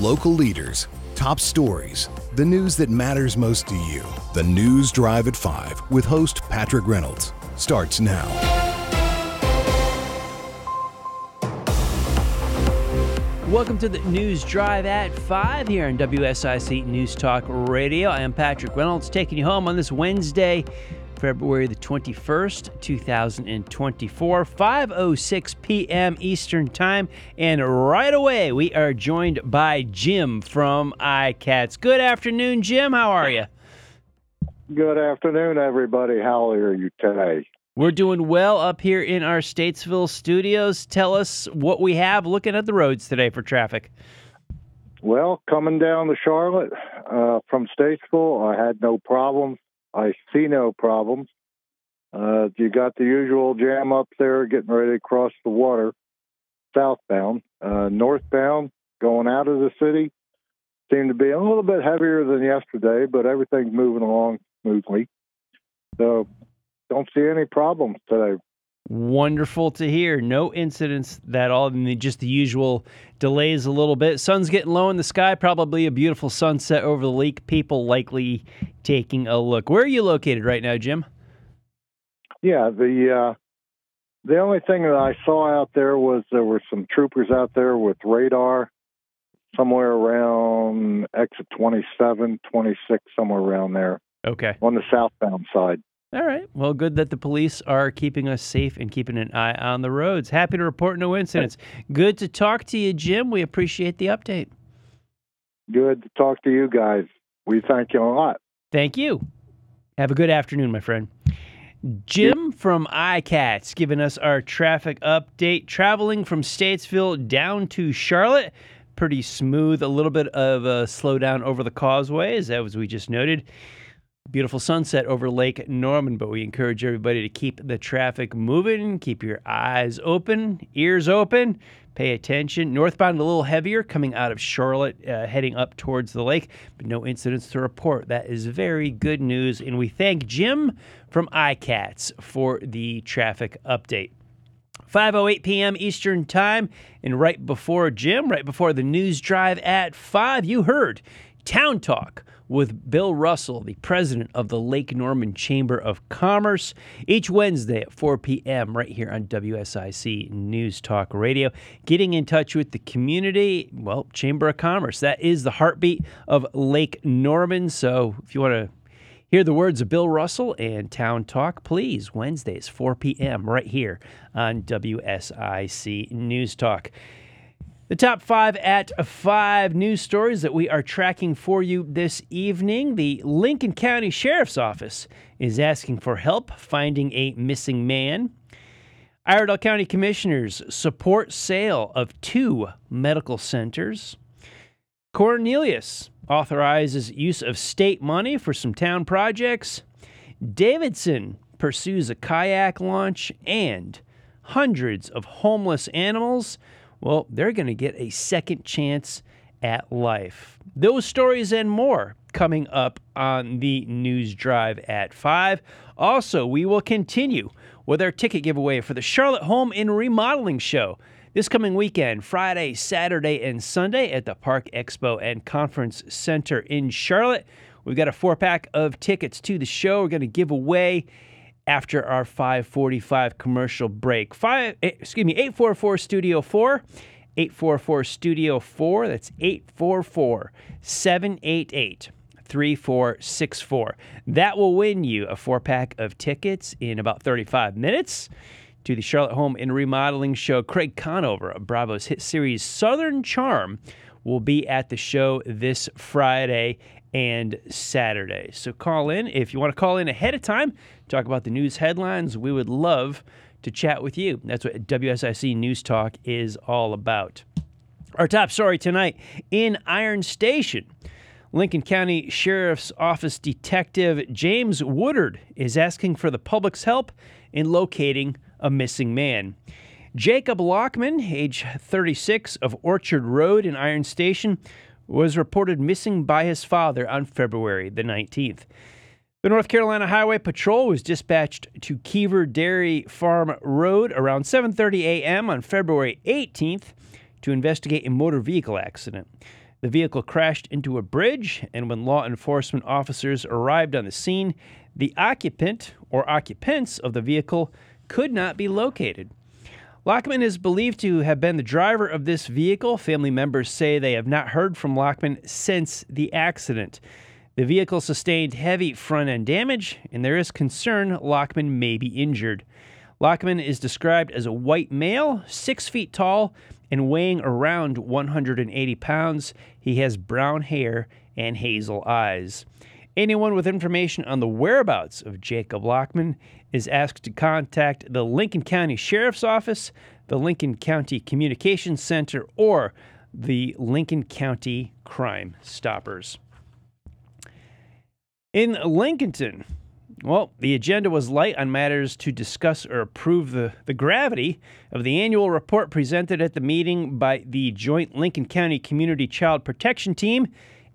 Local leaders, top stories, the news that matters most to you. The News Drive at 5 with host Patrick Reynolds starts now. Welcome to the News Drive at 5 here on WSIC News Talk Radio. I am Patrick Reynolds taking you home on this Wednesday, February the 21st, 2024, 5:06 p.m. Eastern Time. And right away, we are joined by Jim from iCats. Good afternoon, Jim. How are you? Good afternoon, everybody. How are you today? We're doing well up here in our Statesville studios. Tell us what we have looking at the roads today for traffic. Well, coming down to Charlotte from Statesville, I had no problems. I see no problems. You got the usual jam up there, getting ready to cross the water, southbound. Northbound, going out of the city, seemed to be a little bit heavier than yesterday, but everything's moving along smoothly. So don't see any problems today. Wonderful to hear. No incidents at all. Just the usual delays a little bit. Sun's getting low in the sky. Probably a beautiful sunset over the lake. People likely taking a look. Where are you located right now, Jim? Yeah, the only thing that I saw out there was there were some troopers out there with radar somewhere around exit 27, 26, somewhere around there. Okay. On the southbound side. All right. Well, good that the police are keeping us safe and keeping an eye on the roads. Happy to report no incidents. Good to talk to you, Jim. We appreciate the update. Good to talk to you guys. We thank you a lot. Thank you. Have a good afternoon, my friend. Jim from iCats giving us our traffic update. Traveling from Statesville down to Charlotte. Pretty smooth. A little bit of a slowdown over the causeways, as we just noted. Beautiful sunset over Lake Norman, but we encourage everybody to keep the traffic moving. Keep your eyes open, ears open, pay attention. Northbound a little heavier coming out of Charlotte, heading up towards the lake, but no incidents to report. That is very good news, and we thank Jim from iCats for the traffic update. 5:08 p.m. Eastern Time, and right before Jim, right before the News Drive at 5, you heard Town Talk with Bill Russell, the president of the Lake Norman Chamber of Commerce, each Wednesday at 4 p.m. right here on WSIC News Talk Radio. Getting in touch with the community, well, Chamber of Commerce, that is the heartbeat of Lake Norman. So if you want to hear the words of Bill Russell and Town Talk, please, Wednesdays, 4 p.m. right here on WSIC News Talk. The top 5 at 5 news stories that we are tracking for you this evening. The Lincoln County Sheriff's Office is asking for help finding a missing man. Iredell County Commissioners support sale of 2 medical centers. Cornelius authorizes use of state money for some town projects. Davidson pursues a kayak launch, and hundreds of homeless animals, well, they're going to get a second chance at life. Those stories and more coming up on the News Drive at 5. Also, we will continue with our ticket giveaway for the Charlotte Home and Remodeling Show this coming weekend, Friday, Saturday, and Sunday at the Park Expo and Conference Center in Charlotte. We've got a 4-pack of tickets to the show we're going to give away after our 5:45 commercial break. 844 Studio 4, 844 Studio 4, that's 844-788-3464. That will win you a 4-pack of tickets in about 35 minutes to the Charlotte Home and Remodeling Show. Craig Conover of Bravo's hit series Southern Charm will be at the show this Friday and Saturday. So call in. If you want to call in ahead of time, talk about the news headlines, we would love to chat with you. That's what WSIC News Talk is all about. Our top story tonight, in Iron Station, Lincoln County Sheriff's Office Detective James Woodard is asking for the public's help in locating a missing man. Jacob Lockman, age 36, of Orchard Road in Iron Station, was reported missing by his father on February the 19th. The North Carolina Highway Patrol was dispatched to Kiever Dairy Farm Road around 7:30 a.m. on February 18th to investigate a motor vehicle accident. The vehicle crashed into a bridge, and when law enforcement officers arrived on the scene, the occupant or occupants of the vehicle could not be located. Lockman is believed to have been the driver of this vehicle. Family members say they have not heard from Lockman since the accident. The vehicle sustained heavy front-end damage, and there is concern Lockman may be injured. Lockman is described as a white male, 6 feet tall, and weighing around 180 pounds. He has brown hair and hazel eyes. Anyone with information on the whereabouts of Jacob Lockman is asked to contact the Lincoln County Sheriff's Office, the Lincoln County Communications Center, or the Lincoln County Crime Stoppers. In Lincolnton, well, the agenda was light on matters to discuss or approve the gravity of the annual report presented at the meeting by the Joint Lincoln County Community Child Protection Team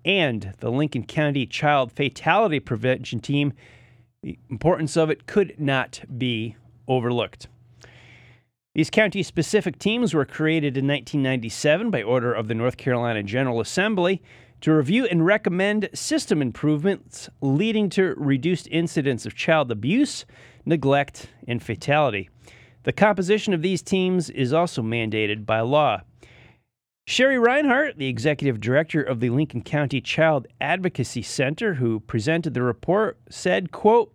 and the Lincoln County Child Fatality Prevention Team. The importance of it could not be overlooked. These county-specific teams were created in 1997 by order of the North Carolina General Assembly to review and recommend system improvements leading to reduced incidents of child abuse, neglect, and fatality. The composition of these teams is also mandated by law. Sherry Reinhart, the executive director of the Lincoln County Child Advocacy Center, who presented the report, said, quote,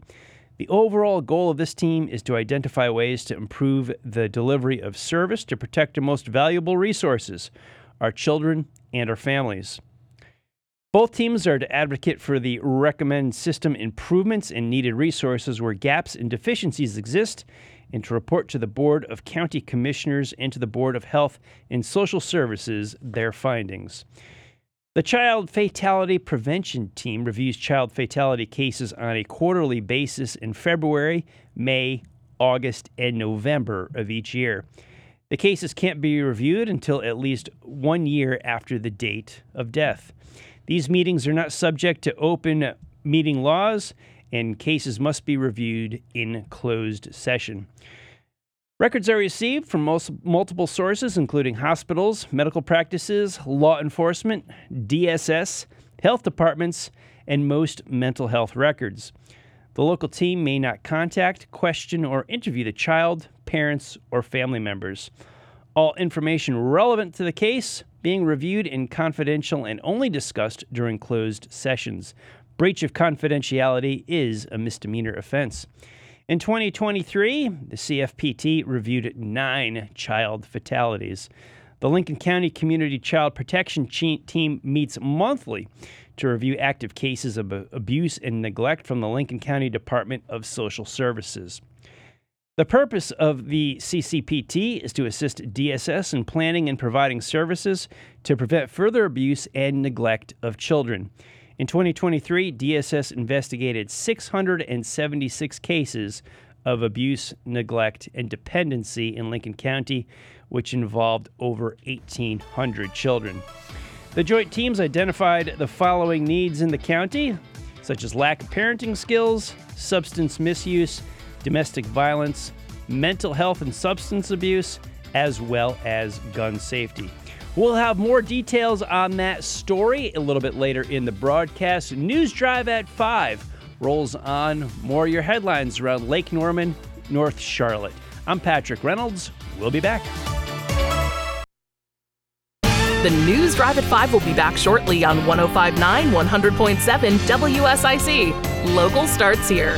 "The overall goal of this team is to identify ways to improve the delivery of service to protect our most valuable resources, our children and our families." Both teams are to advocate for the recommend system improvements and needed resources where gaps and deficiencies exist, and to report to the Board of County Commissioners and to the Board of Health and Social Services their findings. The Child Fatality Prevention Team reviews child fatality cases on a quarterly basis in February, May, August, and November of each year. The cases can't be reviewed until at least 1 year after the date of death. These meetings are not subject to open meeting laws, and cases must be reviewed in closed session. Records are received from multiple sources, including hospitals, medical practices, law enforcement, DSS, health departments, and most mental health records. The local team may not contact, question, or interview the child, parents, or family members. All information relevant to the case being reviewed in confidential and only discussed during closed sessions. Breach of confidentiality is a misdemeanor offense. In 2023, the CFPT reviewed 9 child fatalities. The Lincoln County Community Child Protection Team meets monthly to review active cases of abuse and neglect from the Lincoln County Department of Social Services. The purpose of the CCPT is to assist DSS in planning and providing services to prevent further abuse and neglect of children. In 2023, DSS investigated 676 cases of abuse, neglect, and dependency in Lincoln County, which involved over 1,800 children. The joint teams identified the following needs in the county, such as lack of parenting skills, substance misuse, domestic violence, mental health and substance abuse, as well as gun safety. We'll have more details on that story a little bit later in the broadcast. News Drive at 5 rolls on. More of your headlines around Lake Norman, North Charlotte. I'm Patrick Reynolds. We'll be back. The News Drive at 5 will be back shortly on 105.9, 100.7 WSIC. Local starts here.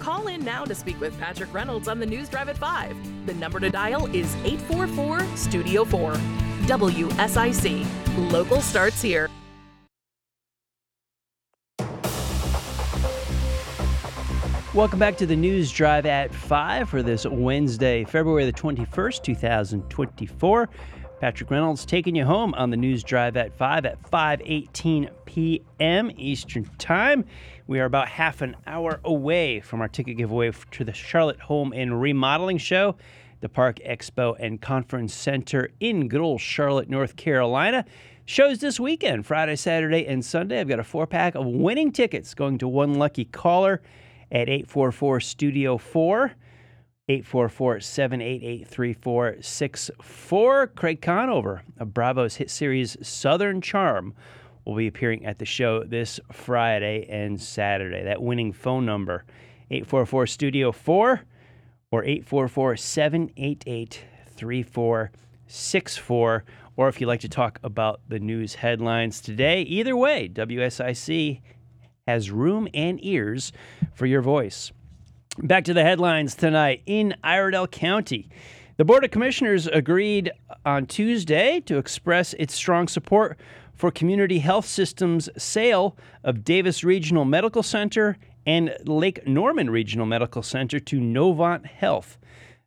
Call in now to speak with Patrick Reynolds on the News Drive at 5. The number to dial is 844-STUDIO-4. WSIC. Local starts here. Welcome back to the News Drive at 5 for this Wednesday, February the 21st, 2024. Patrick Reynolds taking you home on the News Drive at 5 at 5:18 p.m. Eastern Time. We are about half an hour away from our ticket giveaway to the Charlotte Home and Remodeling Show, the Park Expo and Conference Center in good old Charlotte, North Carolina. Shows this weekend, Friday, Saturday, and Sunday. I've got a 4-pack of winning tickets going to one lucky caller at 844-STUDIO-4. 844-788-3464. Craig Conover of Bravo's hit series Southern Charm will be appearing at the show this Friday and Saturday. That winning phone number, 844-STUDIO-4 or 844-788-3464. Or if you'd like to talk about the news headlines today, either way, WSIC has room and ears for your voice. Back to the headlines tonight. In Iredell County, the Board of Commissioners agreed on Tuesday to express its strong support for Community Health Systems' sale of Davis Regional Medical Center and Lake Norman Regional Medical Center to Novant Health.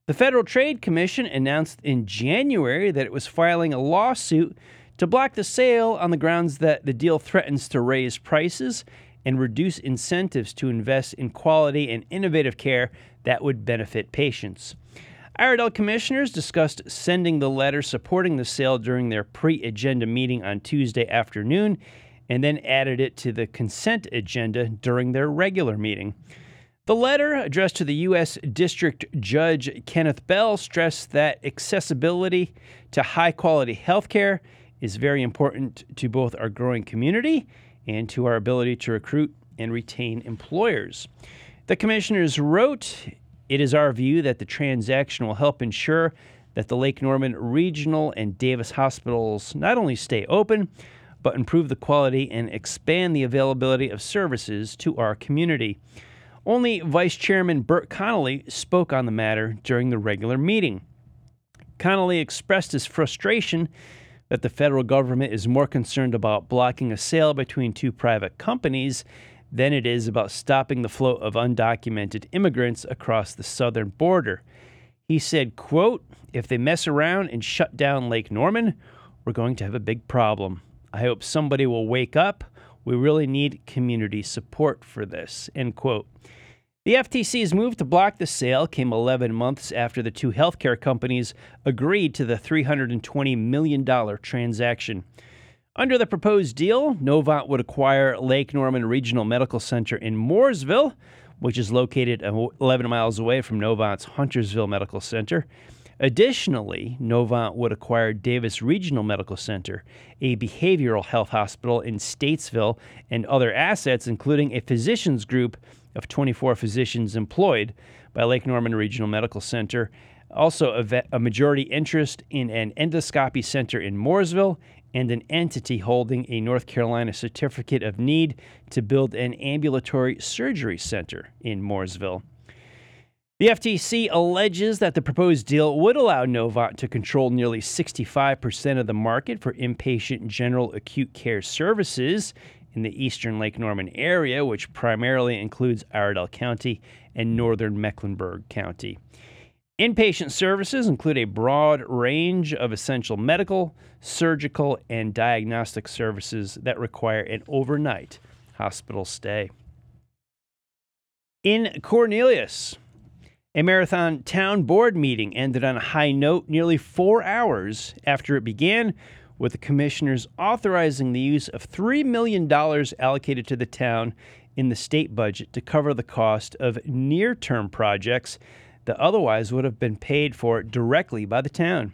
The Federal Trade Commission announced in January that it was filing a lawsuit to block the sale on the grounds that the deal threatens to raise prices and reduce incentives to invest in quality and innovative care that would benefit patients. Iredell commissioners discussed sending the letter supporting the sale during their pre-agenda meeting on Tuesday afternoon and then added it to the consent agenda during their regular meeting. The letter, addressed to the U.S. District Judge Kenneth Bell, stressed that accessibility to high-quality health care is very important to both our growing community and to our ability to recruit and retain employers. The commissioners wrote, "It is our view that the transaction will help ensure that the Lake Norman Regional and Davis hospitals not only stay open, but improve the quality and expand the availability of services to our community." Only Vice Chairman Burt Connolly spoke on the matter during the regular meeting. Connolly expressed his frustration that the federal government is more concerned about blocking a sale between two private companies than it is about stopping the flow of undocumented immigrants across the southern border. He said, quote, "If they mess around and shut down Lake Norman, we're going to have a big problem. I hope somebody will wake up. We really need community support for this," end quote. The FTC's move to block the sale came 11 months after the two healthcare companies agreed to the $320 million transaction. Under the proposed deal, Novant would acquire Lake Norman Regional Medical Center in Mooresville, which is located 11 miles away from Novant's Huntersville Medical Center. Additionally, Novant would acquire Davis Regional Medical Center, a behavioral health hospital in Statesville, and other assets, including a physicians group of 24 physicians employed by Lake Norman Regional Medical Center, also a majority interest in an endoscopy center in Mooresville, and an entity holding a North Carolina Certificate of Need to build an ambulatory surgery center in Mooresville. The FTC alleges that the proposed deal would allow Novant to control nearly 65% of the market for inpatient general acute care services in the eastern Lake Norman area, which primarily includes Iredell County and northern Mecklenburg County. Inpatient services include a broad range of essential medical, surgical, and diagnostic services that require an overnight hospital stay. In Cornelius, a Marathon Town Board meeting ended on a high note nearly 4 hours after it began, with the commissioners authorizing the use of $3 million allocated to the town in the state budget to cover the cost of near-term projects that otherwise would have been paid for directly by the town.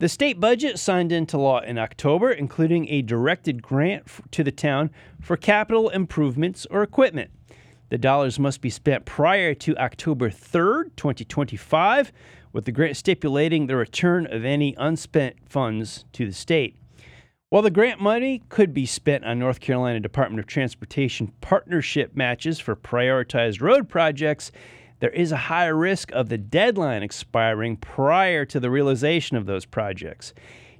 The state budget signed into law in October, including a directed grant to the town for capital improvements or equipment. The dollars must be spent prior to October 3rd, 2025, with the grant stipulating the return of any unspent funds to the state. While the grant money could be spent on North Carolina Department of Transportation partnership matches for prioritized road projects, there is a high risk of the deadline expiring prior to the realization of those projects.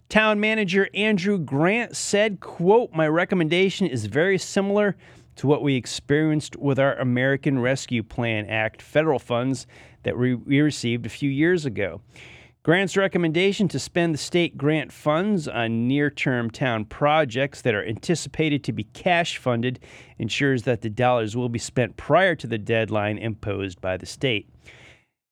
Town manager Andrew Grant said, quote, "My recommendation is very similar to what we experienced with our American Rescue Plan Act federal funds that we received a few years ago." Grant's recommendation to spend the state grant funds on near-term town projects that are anticipated to be cash-funded ensures that the dollars will be spent prior to the deadline imposed by the state.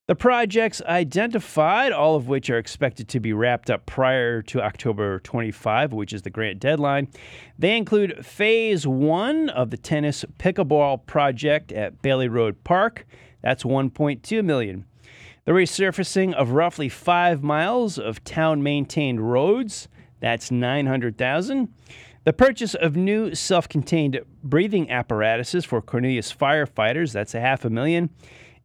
The projects identified, all of which are expected to be wrapped up prior to October 25, which is the grant deadline, they include Phase 1 of the tennis pickleball project at Bailey Road Park. That's $1.2 million. The resurfacing of roughly 5 miles of town-maintained roads, that's $900,000. The purchase of new self-contained breathing apparatuses for Cornelius firefighters, that's $500,000.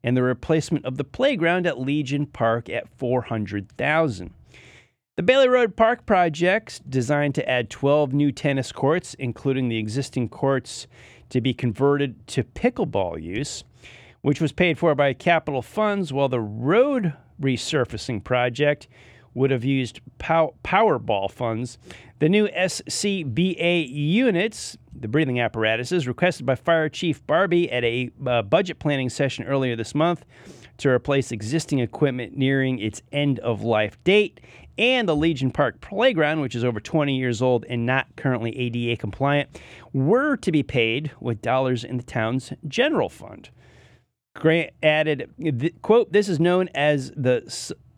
And the replacement of the playground at Legion Park at $400,000. The Bailey Road Park project's designed to add 12 new tennis courts, including the existing courts to be converted to pickleball use, which was paid for by capital funds, while the road resurfacing project would have used Powerball funds. The new SCBA units, the breathing apparatuses, requested by Fire Chief Barbie at a budget planning session earlier this month to replace existing equipment nearing its end-of-life date, and the Legion Park Playground, which is over 20 years old and not currently ADA compliant, were to be paid with dollars in the town's general fund. Grant added, quote, "This is known as the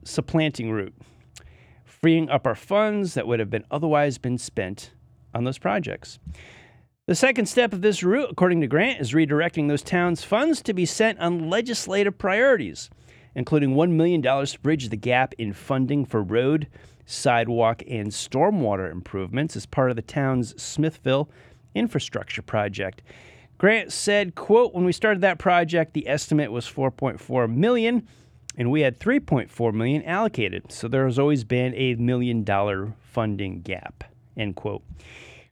supplanting route, freeing up our funds that would have been otherwise been spent on those projects. The second step of this route, according to Grant, is redirecting those towns' funds to be sent on legislative priorities, including $1 million to bridge the gap in funding for road, sidewalk, and stormwater improvements as part of the town's Smithville infrastructure project." Grant said, quote, "When we started that project, the estimate was $4.4 million, and we had $3.4 million allocated, so there has always been a $1 million funding gap," end quote.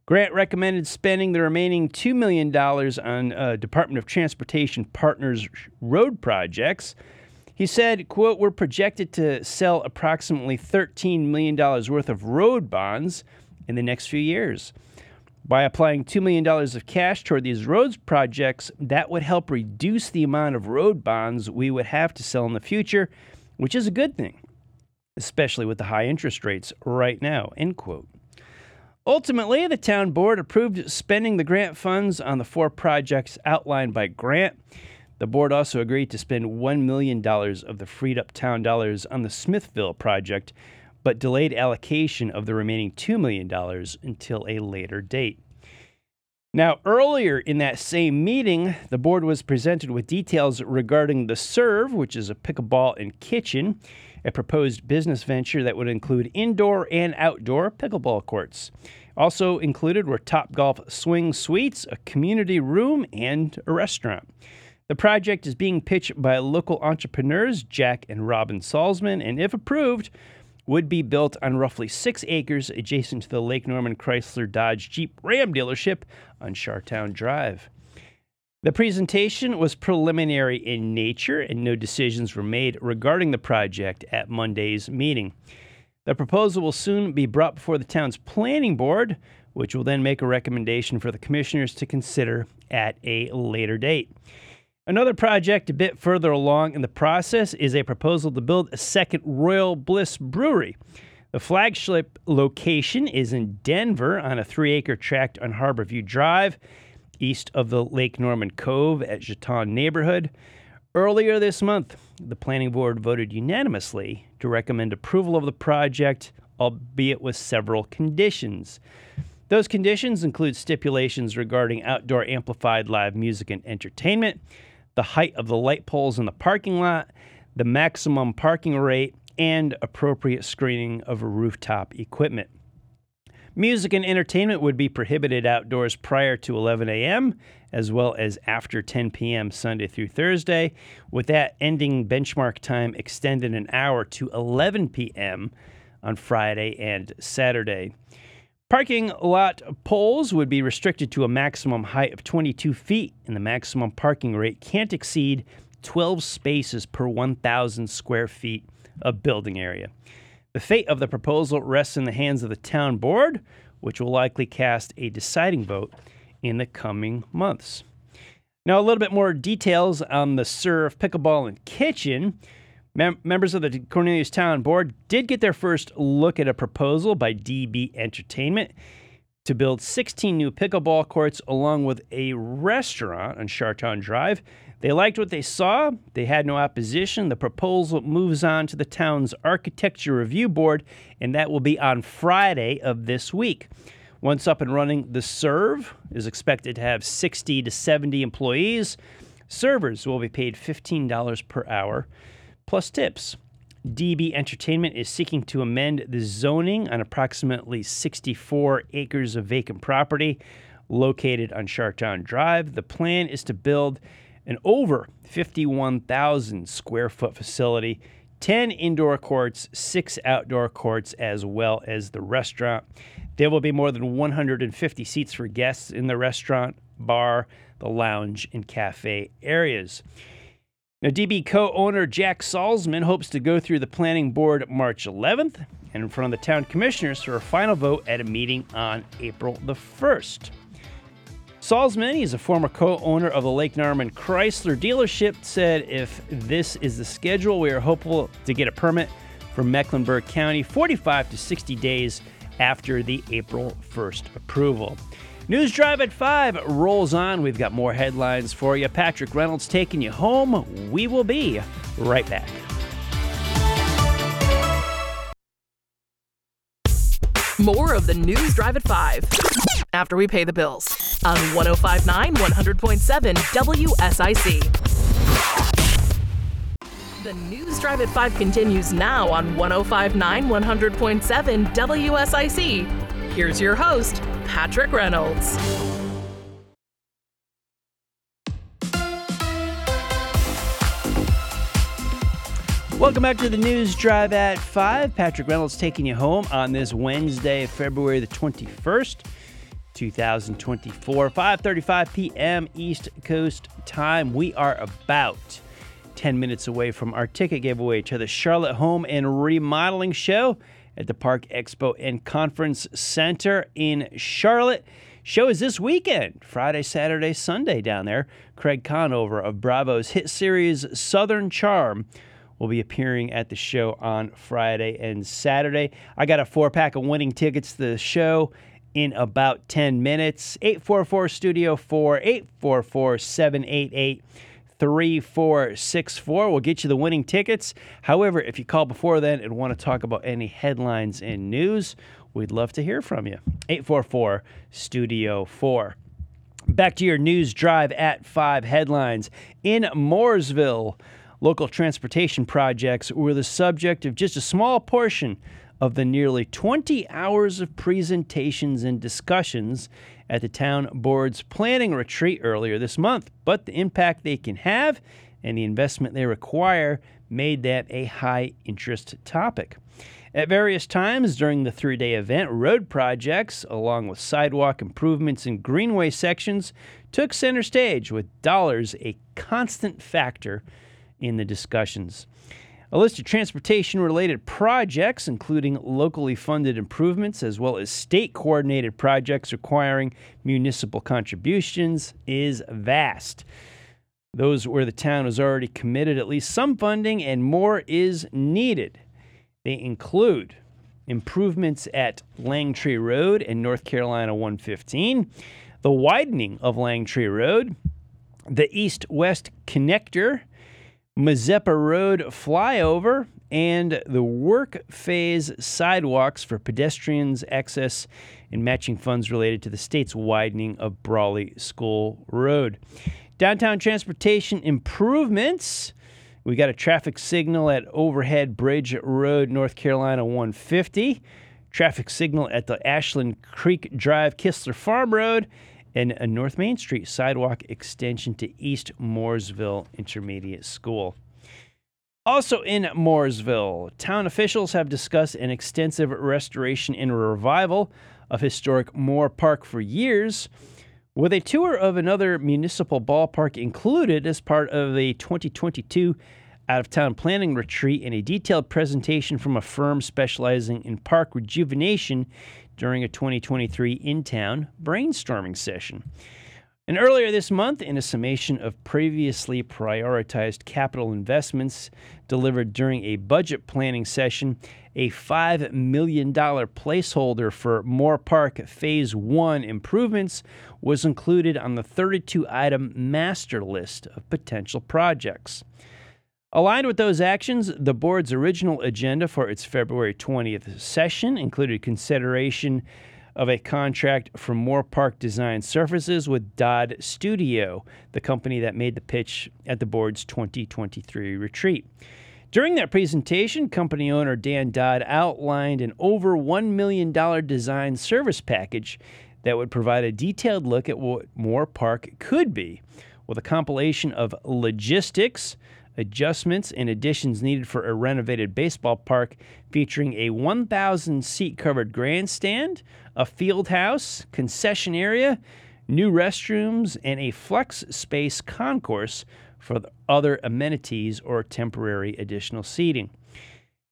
Grant recommended spending the remaining $2 million on Department of Transportation partners' road projects. He said, quote, "We're projected to sell approximately $13 million worth of road bonds in the next few years. By applying $2 million of cash toward these roads projects, that would help reduce the amount of road bonds we would have to sell in the future, which is a good thing, especially with the high interest rates right now," end quote. Ultimately, the town board approved spending the grant funds on the four projects outlined by Grant. The board also agreed to spend $1 million of the freed-up town dollars on the Smithville project, but delayed allocation of the remaining $2 million until a later date. Now, earlier in that same meeting, the board was presented with details regarding the Serve, which is a pickleball and kitchen, a proposed business venture that would include indoor and outdoor pickleball courts. Also included were Topgolf Swing Suites, a community room, and a restaurant. The project is being pitched by local entrepreneurs Jack and Robin Salzman, and if approved, would be built on roughly 6 acres adjacent to the Lake Norman Chrysler Dodge Jeep Ram dealership on Chartown Drive. The presentation was preliminary in nature, and no decisions were made regarding the project at Monday's meeting. The proposal will soon be brought before the town's planning board, which will then make a recommendation for the commissioners to consider at a later date. Another project a bit further along in the process is a proposal to build a second Royal Bliss Brewery. The flagship location is in Denver on a 3-acre tract on Harborview Drive, east of the Lake Norman Cove at Jeton neighborhood. Earlier this month, the planning board voted unanimously to recommend approval of the project, albeit with several conditions. Those conditions include stipulations regarding outdoor amplified live music and entertainment, the height of the light poles in the parking lot, the maximum parking rate, and appropriate screening of rooftop equipment. Music and entertainment would be prohibited outdoors prior to 11 a.m., as well as after 10 p.m. Sunday through Thursday, with that ending benchmark time extended an hour to 11 p.m. on Friday and Saturday. Parking lot poles would be restricted to a maximum height of 22 feet, and the maximum parking rate can't exceed 12 spaces per 1,000 square feet of building area. The fate of the proposal rests in the hands of the town board, which will likely cast a deciding vote in the coming months. Now, a little bit more details on the Serve Pickleball and Kitchen. Members of the Cornelius Town Board did get their first look at a proposal by DB Entertainment to build 16 new pickleball courts along with a restaurant on Chartown Drive. They liked what they saw. They had no opposition. The proposal moves on to the town's Architecture Review Board, and that will be on Friday of this week. Once up and running, the Serve is expected to have 60 to 70 employees. Servers will be paid $15 per hour. plus tips. DB Entertainment is seeking to amend the zoning on approximately 64 acres of vacant property located on Chartown Drive. The plan is to build an over 51,000 square foot facility, 10 indoor courts, 6 outdoor courts, as well as the restaurant. There will be more than 150 seats for guests in the restaurant, bar, the lounge, and cafe areas. Now, DB co-owner Jack Salzman hopes to go through the planning board March 11th and in front of the town commissioners for a final vote at a meeting on April the 1st. Salzman, is a former co-owner of the Lake Norman Chrysler dealership, said if this is the schedule, we are hopeful to get a permit from Mecklenburg County 45 to 60 days after the April 1st approval. News Drive at 5 rolls on. We've got more headlines for you. Patrick Reynolds taking you home. We will be right back. More of the News Drive at 5 after we pay the bills on 105.9, 100.7 WSIC. The News Drive at 5 continues now on 105.9, 100.7 WSIC. Here's your host, Patrick Reynolds. Welcome back to the News Drive at 5. Patrick Reynolds taking you home on this Wednesday, February the 21st, 2024, 5:35 p.m. East Coast time. We are about 10 minutes away from our ticket giveaway to the Charlotte Home and Remodeling Show at the Park Expo and Conference Center in Charlotte. Show is this weekend, Friday, Saturday, Sunday down there. Craig Conover of Bravo's hit series Southern Charm will be appearing at the show on Friday and Saturday. I got a 4-pack of winning tickets to the show in about 10 minutes. 844-STUDIO-4, 844-788 3464 will get you the winning tickets. However, if you call before then and want to talk about any headlines and news, we'd love to hear from you. 844-STUDIO-4. Back to your News Drive at 5 headlines. In Mooresville, local transportation projects were the subject of just a small portion of the nearly 20 hours of presentations and discussions at the town board's planning retreat earlier this month, but the impact they can have and the investment they require made that a high interest topic. At various times during the 3-day event, road projects, along with sidewalk improvements and greenway sections, took center stage, with dollars a constant factor in the discussions. A list of transportation-related projects, including locally funded improvements as well as state-coordinated projects requiring municipal contributions, is vast. Those where the town has already committed at least some funding and more is needed. They include improvements at Langtree Road and North Carolina 115, the widening of Langtree Road, the east-west connector, Mazeppa Road flyover, and the work phase sidewalks for pedestrians access and matching funds related to the state's widening of Brawley School Road. Downtown transportation improvements. We got a traffic signal at Overhead Bridge Road, North Carolina 150. Traffic signal at the Ashland Creek Drive, Kistler Farm Road, and a North Main Street sidewalk extension to East Mooresville Intermediate School. Also in Mooresville, town officials have discussed an extensive restoration and revival of historic Moore Park for years, with a tour of another municipal ballpark included as part of the 2022 out-of-town planning retreat and a detailed presentation from a firm specializing in park rejuvenation during a 2023 in-town brainstorming session. And earlier this month, in a summation of previously prioritized capital investments delivered during a budget planning session, a $5 million placeholder for Moore Park Phase 1 improvements was included on the 32-item master list of potential projects. Aligned with those actions, the board's original agenda for its February 20th session included consideration of a contract for Moore Park Design Services with Dodd Studio, the company that made the pitch at the board's 2023 retreat. During that presentation, company owner Dan Dodd outlined an over $1 million design service package that would provide a detailed look at what Moore Park could be, with a compilation of logistics, adjustments, and additions needed for a renovated baseball park featuring a 1,000-seat covered grandstand, a field house, concession area, new restrooms, and a flex space concourse for other amenities or temporary additional seating.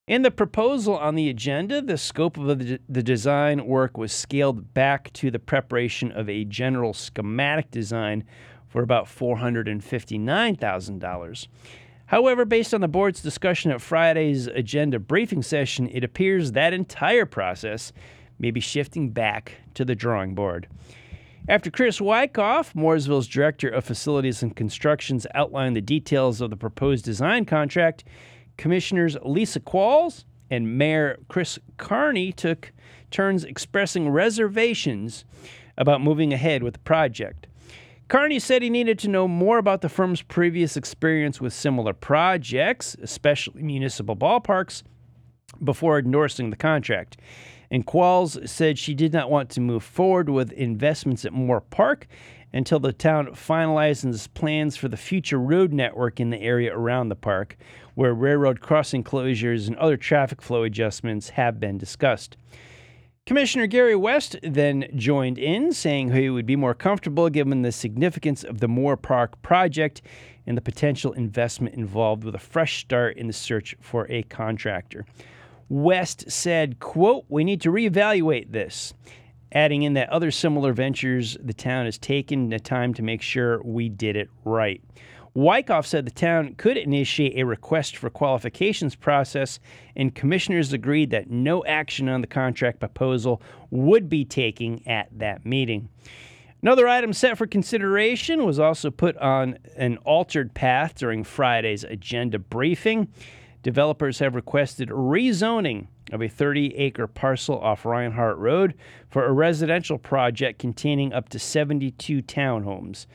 In the proposal on the agenda, the scope of the design work was scaled back to the preparation of a general schematic design for about $459,000. However, based on the board's discussion at Friday's agenda briefing session, it appears that entire process may be shifting back to the drawing board. After Chris Wyckoff, Mooresville's Director of Facilities and Constructions, outlined the details of the proposed design contract, Commissioners Lisa Qualls and Mayor Chris Carney took turns expressing reservations about moving ahead with the project. Carney said he needed to know more about the firm's previous experience with similar projects, especially municipal ballparks, before endorsing the contract. And Qualls said she did not want to move forward with investments at Moore Park until the town finalizes plans for the future road network in the area around the park, where railroad crossing closures and other traffic flow adjustments have been discussed. Commissioner Gary West then joined in, saying he would be more comfortable given the significance of the Moore Park project and the potential investment involved with a fresh start in the search for a contractor. West said, quote, "We need to reevaluate this," adding in that other similar ventures the town has taken the time to make sure we did it right. Wyckoff said the town could initiate a request for qualifications process, and commissioners agreed that no action on the contract proposal would be taken at that meeting. Another item set for consideration was also put on an altered path during Friday's agenda briefing. Developers have requested rezoning of a 30-acre parcel off Reinhart Road for a residential project containing up to 72 townhomes.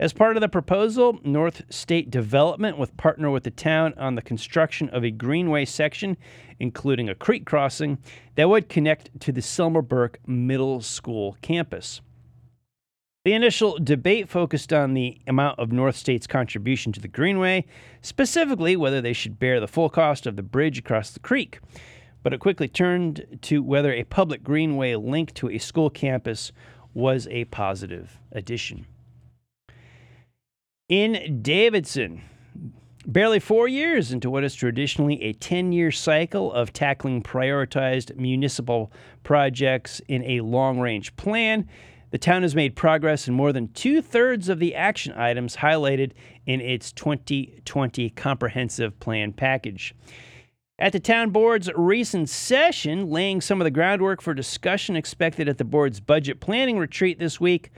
As part of the proposal, North State Development would partner with the town on the construction of a greenway section, including a creek crossing, that would connect to the Selma Burke Middle School campus. The initial debate focused on the amount of North State's contribution to the greenway, specifically whether they should bear the full cost of the bridge across the creek. But it quickly turned to whether a public greenway linked to a school campus was a positive addition. In Davidson, barely 4 years into what is traditionally a 10-year cycle of tackling prioritized municipal projects in a long-range plan, the town has made progress in more than two-thirds of the action items highlighted in its 2020 comprehensive plan package. At the town board's recent session, laying some of the groundwork for discussion expected at the board's budget planning retreat this week,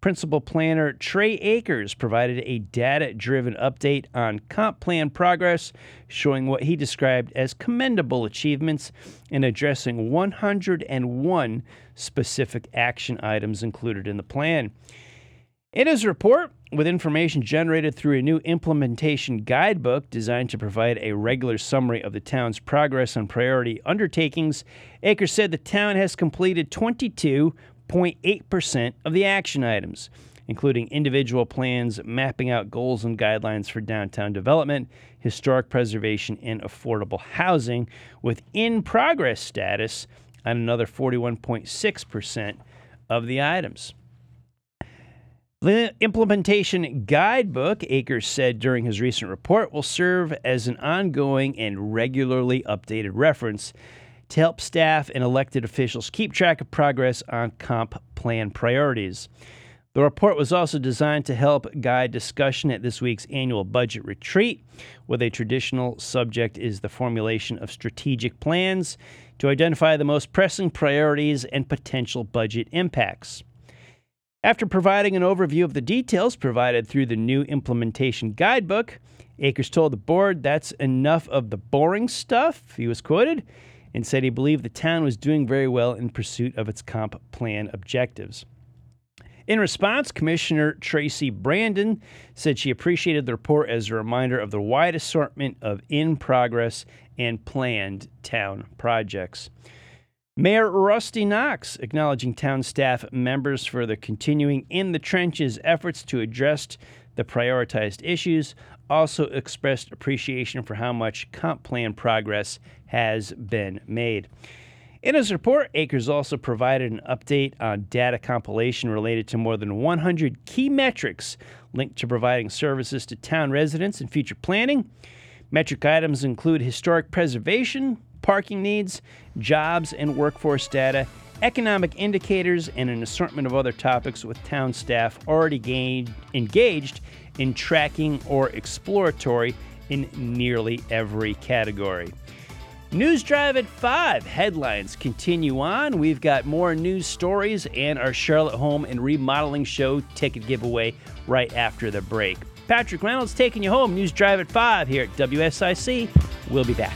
Principal Planner Trey Akers provided a data-driven update on comp plan progress, showing what he described as commendable achievements and addressing 101 specific action items included in the plan. In his report, with information generated through a new implementation guidebook designed to provide a regular summary of the town's progress on priority undertakings, Akers said the town has completed 22.8% of the action items, including individual plans mapping out goals and guidelines for downtown development, historic preservation, and affordable housing, with in-progress status on another 41.6% of the items. The implementation guidebook, Akers said during his recent report, will serve as an ongoing and regularly updated reference to help staff and elected officials keep track of progress on comp plan priorities. The report was also designed to help guide discussion at this week's annual budget retreat, where a traditional subject is the formulation of strategic plans to identify the most pressing priorities and potential budget impacts. After providing an overview of the details provided through the new implementation guidebook, Akers told the board that's enough of the boring stuff, he was quoted, and said he believed the town was doing very well in pursuit of its comp plan objectives. In response, Commissioner Tracy Brandon said she appreciated the report as a reminder of the wide assortment of in-progress and planned town projects. Mayor Rusty Knox acknowledging town staff members for their continuing in the trenches efforts to address the prioritized issues, also expressed appreciation for how much comp plan progress has been made. In his report, Akers also provided an update on data compilation related to more than 100 key metrics linked to providing services to town residents and future planning. Metric items include historic preservation, parking needs, jobs and workforce data, economic indicators, and an assortment of other topics, with town staff already engaged in tracking or exploratory in nearly every category. News Drive at 5. Headlines continue on. We've got more news stories and our Charlotte Home and Remodeling Show ticket giveaway right after the break. Patrick Reynolds taking you home. News Drive at 5 here at WSIC. We'll be back.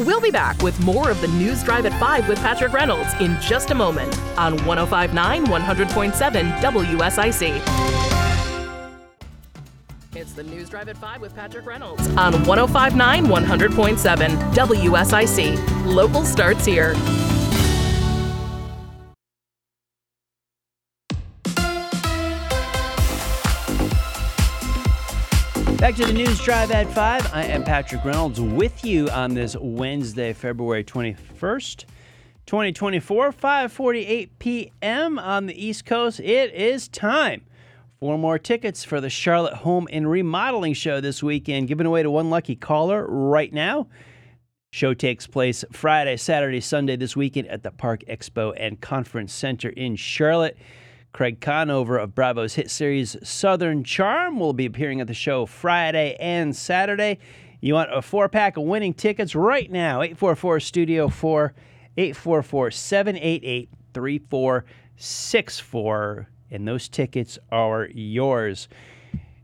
We'll be back with more of the News Drive at 5 with Patrick Reynolds in just a moment on 105.9, 100.7 WSIC. It's the News Drive at 5 with Patrick Reynolds on 105.9, 100.7 WSIC. Local starts here. Back to the News Drive at 5. I am Patrick Reynolds with you on this Wednesday, February 21st, 2024, 5:48 p.m. on the East Coast. It is time for more tickets for the Charlotte Home and Remodeling Show this weekend, given away to one lucky caller right now. Show takes place Friday, Saturday, Sunday this weekend at the Park Expo and Conference Center in Charlotte. Craig Conover of Bravo's hit series Southern Charm will be appearing at the show Friday and Saturday. You want a four-pack of winning tickets right now, 844-STUDIO-4, 844-788-3464, and those tickets are yours.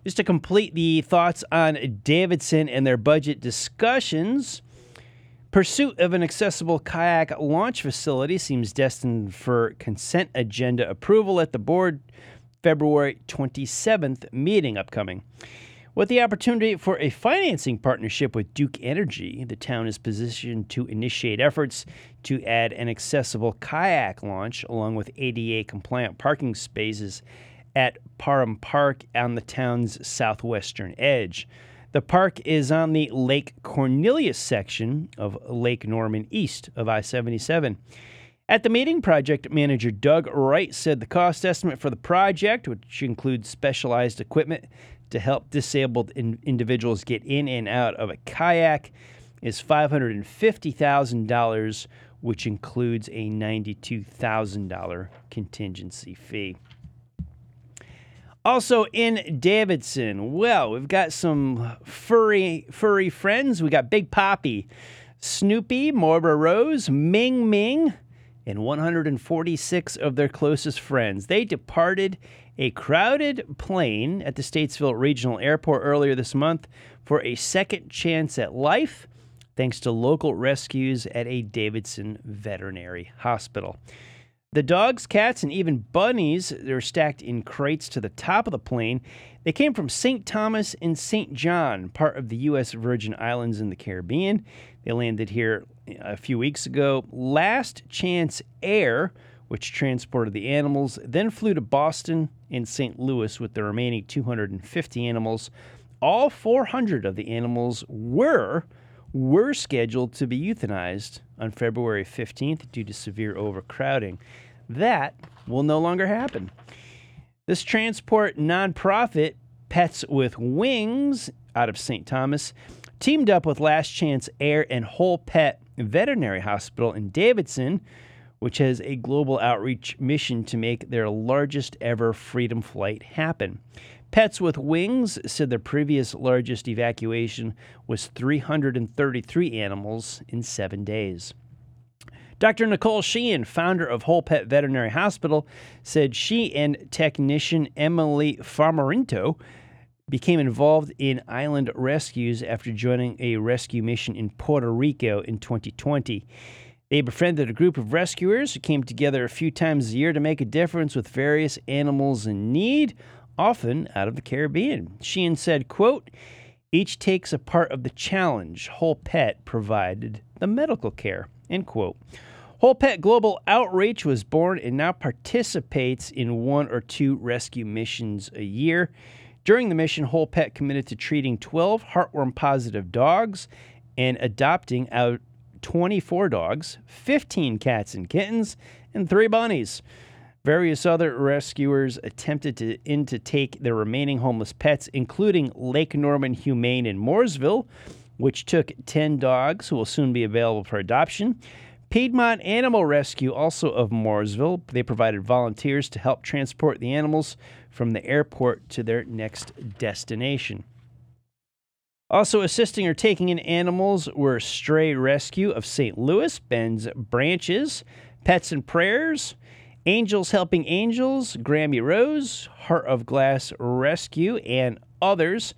Just to complete the thoughts on Davidson and their budget discussions, pursuit of an accessible kayak launch facility seems destined for consent agenda approval at the board February 27th meeting upcoming. With the opportunity for a financing partnership with Duke Energy, the town is positioned to initiate efforts to add an accessible kayak launch along with ADA-compliant parking spaces at Parham Park on the town's southwestern edge. The park is on the Lake Cornelius section of Lake Norman east of I-77. At the meeting, project manager Doug Wright said the cost estimate for the project, which includes specialized equipment to help disabled individuals get in and out of a kayak, is $550,000, which includes a $92,000 contingency fee. Also in Davidson, well, we've got some furry friends. We got Big Poppy, Snoopy, Moira Rose, Ming Ming, and 146 of their closest friends. They departed a crowded plane at the Statesville Regional Airport earlier this month for a second chance at life, thanks to local rescues at a Davidson veterinary hospital. The dogs, cats, and even bunnies, they're stacked in crates to the top of the plane. They came from St. Thomas and St. John, part of the U.S. Virgin Islands in the Caribbean. They landed here a few weeks ago. Last Chance Air, which transported the animals, then flew to Boston and St. Louis with the remaining 250 animals. All 400 of the animals were scheduled to be euthanized on February 15th due to severe overcrowding. That will no longer happen. This transport nonprofit, Pets with Wings, out of St. Thomas, teamed up with Last Chance Air and Whole Pet Veterinary Hospital in Davidson, which has a global outreach mission to make their largest ever Freedom Flight happen. Pets with Wings said their previous largest evacuation was 333 animals in 7 days. Dr. Nicole Sheehan, founder of Whole Pet Veterinary Hospital, said she and technician Emily Farmarinto became involved in island rescues after joining a rescue mission in Puerto Rico in 2020. They befriended a group of rescuers who came together a few times a year to make a difference with various animals in need, often out of the Caribbean. Sheehan said, quote, each takes a part of the challenge. Whole Pet provided the medical care, end quote. Whole Pet Global Outreach was born and now participates in 1 or 2 rescue missions a year. During the mission, Whole Pet committed to treating 12 heartworm-positive dogs and adopting out 24 dogs, 15 cats and kittens, and 3 bunnies. Various other rescuers attempted to take their remaining homeless pets, including Lake Norman Humane in Mooresville, which took 10 dogs who will soon be available for adoption. Piedmont Animal Rescue, also of Mooresville, they provided volunteers to help transport the animals from the airport to their next destination. Also assisting or taking in animals were Stray Rescue of St. Louis, Ben's Branches, Pets and Prayers, Angels Helping Angels, Grammy Rose, Heart of Glass Rescue, and others.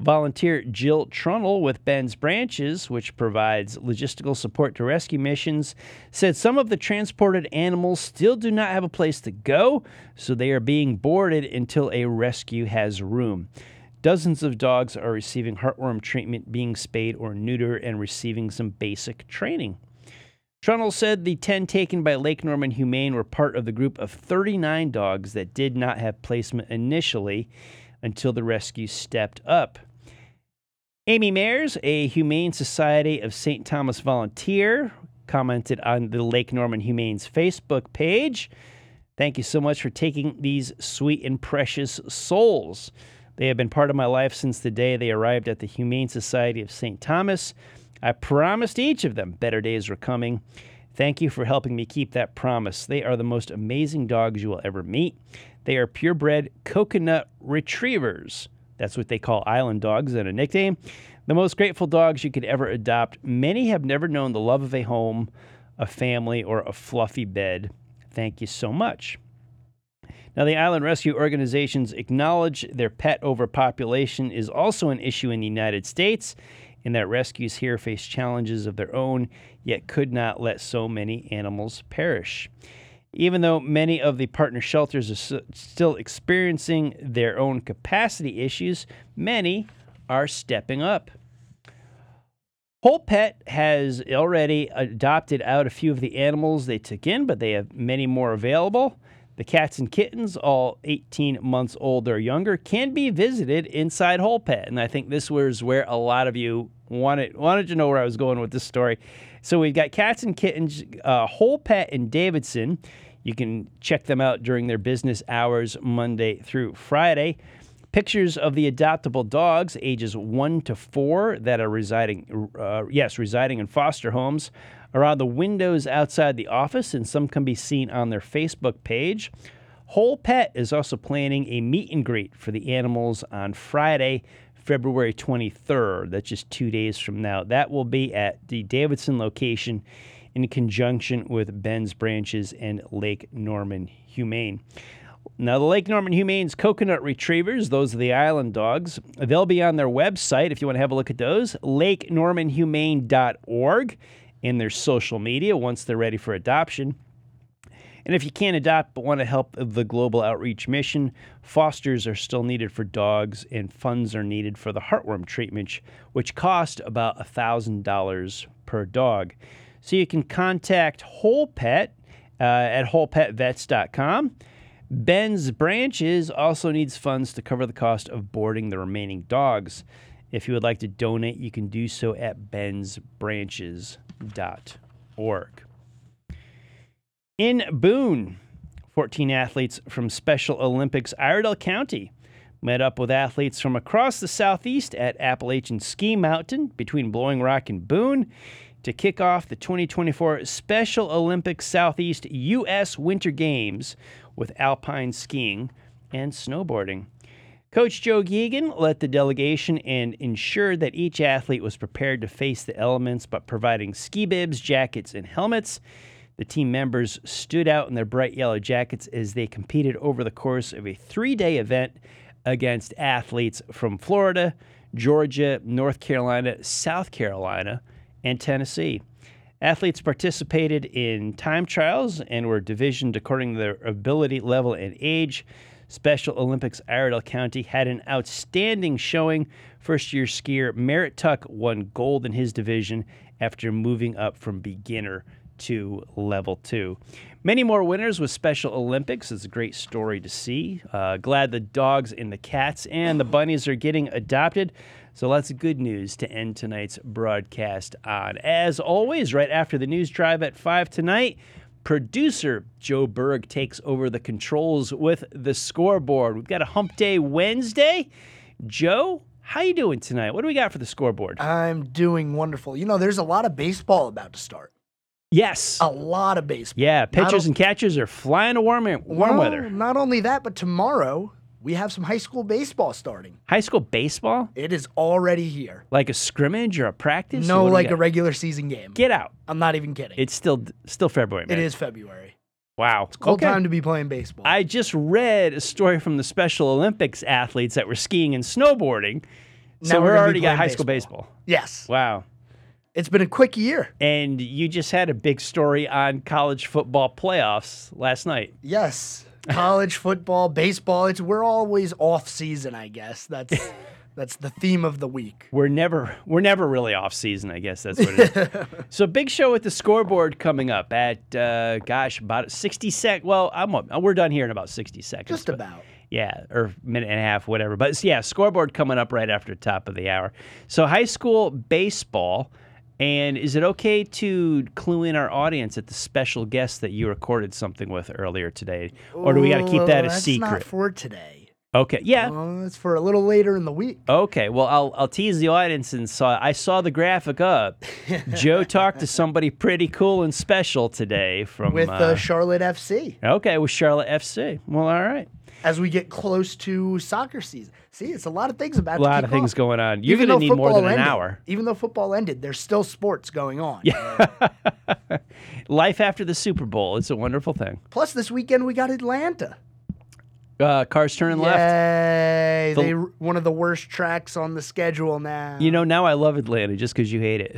Volunteer Jill Trunnell with Ben's Branches, which provides logistical support to rescue missions, said some of the transported animals still do not have a place to go, so they are being boarded until a rescue has room. Dozens of dogs are receiving heartworm treatment, being spayed or neutered, and receiving some basic training. Trunnell said the 10 taken by Lake Norman Humane were part of the group of 39 dogs that did not have placement initially until the rescue stepped up. Amy Mayers, a Humane Society of St. Thomas volunteer, commented on the Lake Norman Humane's Facebook page, "Thank you so much for taking these sweet and precious souls. They have been part of my life since the day they arrived at the Humane Society of St. Thomas. I promised each of them better days were coming. Thank you for helping me keep that promise. They are the most amazing dogs you will ever meet. They are purebred coconut retrievers." That's what they call island dogs in a nickname. "The most grateful dogs you could ever adopt. Many have never known the love of a home, a family, or a fluffy bed. Thank you so much." Now, the island rescue organizations acknowledge their pet overpopulation is also an issue in the United States, and that rescues here face challenges of their own, yet could not let so many animals perish. Even though many of the partner shelters are still experiencing their own capacity issues, many are stepping up. Whole Pet has already adopted out a few of the animals they took in, but they have many more available. The cats and kittens, all 18 months old or younger, can be visited inside Whole Pet. And I think this was where a lot of you wanted to know where I was going with this story. So we've got cats and kittens, Whole Pet in Davidson. You can check them out during their business hours Monday through Friday. Pictures of the adoptable dogs, ages 1 to 4, that are residing in foster homes, are on the windows outside the office, and some can be seen on their Facebook page. Whole Pet is also planning a meet and greet for the animals on Friday, February 23rd. That's just 2 days from now. That will be at the Davidson location in conjunction with Ben's Branches and Lake Norman Humane. Now, the Lake Norman Humane's Coconut Retrievers, those are the island dogs. They'll be on their website if you want to have a look at those, lakenormanhumane.org, in their social media once they're ready for adoption. And if you can't adopt but want to help the global outreach mission, fosters are still needed for dogs, and funds are needed for the heartworm treatment, which cost about $1,000 per dog. So you can contact Whole Pet at wholepetvets.com. Ben's Branches also needs funds to cover the cost of boarding the remaining dogs. If you would like to donate, you can do so at bensbranches.org. In Boone, 14 athletes from Special Olympics Iredell County met up with athletes from across the southeast at Appalachian Ski Mountain between Blowing Rock and Boone to kick off the 2024 Special Olympics Southeast U.S. Winter Games with alpine skiing and snowboarding. Coach Joe Geegan led the delegation and ensured that each athlete was prepared to face the elements by providing ski bibs, jackets, and helmets. The team members stood out in their bright yellow jackets as they competed over the course of a 3-day event against athletes from Florida, Georgia, North Carolina, South Carolina, and Tennessee. Athletes participated in time trials and were divisioned according to their ability level and age. Special Olympics Iredell County had an outstanding showing. First-year skier Merritt Tuck won gold in his division after moving up from beginner to level 2. Many more winners with Special Olympics. It's a great story to see. Glad the dogs and the cats and the bunnies are getting adopted. So lots of good news to end tonight's broadcast on. As always, right after the news drive at 5 tonight, producer Joe Berg takes over the controls with the scoreboard. We've got a hump day Wednesday. Joe, how you doing tonight? What do we got for the scoreboard? I'm doing wonderful. You know, there's a lot of baseball about to start. Yes. A lot of baseball. Yeah, pitchers and catchers are flying to warm weather. Not only that, but tomorrow we have some high school baseball starting. High school baseball? It is already here. Like a scrimmage or a practice? No, like a regular season game. Get out. I'm not even kidding. It's still February, man. It is February. Wow. It's a cold time to be playing baseball. I just read a story from the Special Olympics athletes that were skiing and snowboarding. So we're already got high school baseball. Yes. Wow. It's been a quick year. And you just had a big story on college football playoffs last night. Yes. College football, baseball, we're always off season, I guess. That's the theme of the week. We're never really off season, I guess that's what it is. So big show with the scoreboard coming up at about 60 seconds. Well, we're done here in about 60 seconds. Just about. Yeah, or minute and a half, whatever. But yeah, scoreboard coming up right after top of the hour. So high school baseball. And is it okay to clue in our audience at the special guest that you recorded something with earlier today? Or do we got to keep that a secret? That's not for today. Okay, yeah. It's for a little later in the week. Okay, well, I'll tease the audience. And I saw the graphic up. Joe talked to somebody pretty cool and special today. With Charlotte FC. Okay, with Charlotte FC. Well, all right. As we get close to soccer season. See, it's a lot of things about to kick off. A lot of things going on. You're going to need more than an hour. Even though football ended, there's still sports going on. Yeah. Life after the Super Bowl. It's a wonderful thing. Plus, this weekend we got Atlanta. Cars turning left. Yay. One of the worst tracks on the schedule now. You know, now I love Atlanta just because you hate it.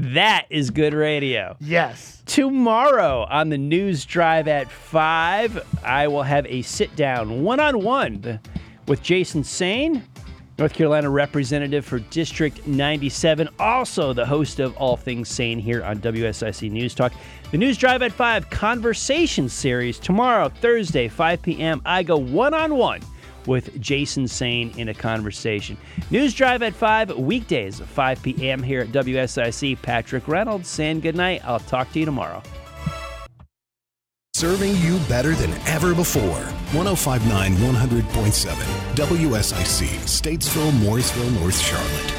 That is good radio. Yes. Tomorrow on the News Drive at 5, I will have a sit-down one-on-one with Jason Sain, North Carolina representative for District 97, also the host of All Things Sain here on WSIC News Talk. The News Drive at 5 conversation series tomorrow, Thursday, 5 p.m. I go one-on-one with Jason Sain in a conversation. News Drive at 5, weekdays at 5 p.m. here at WSIC. Patrick Reynolds saying good night. I'll talk to you tomorrow. Serving you better than ever before. 105.9, 100.7. WSIC, Statesville, Mooresville, North Charlotte.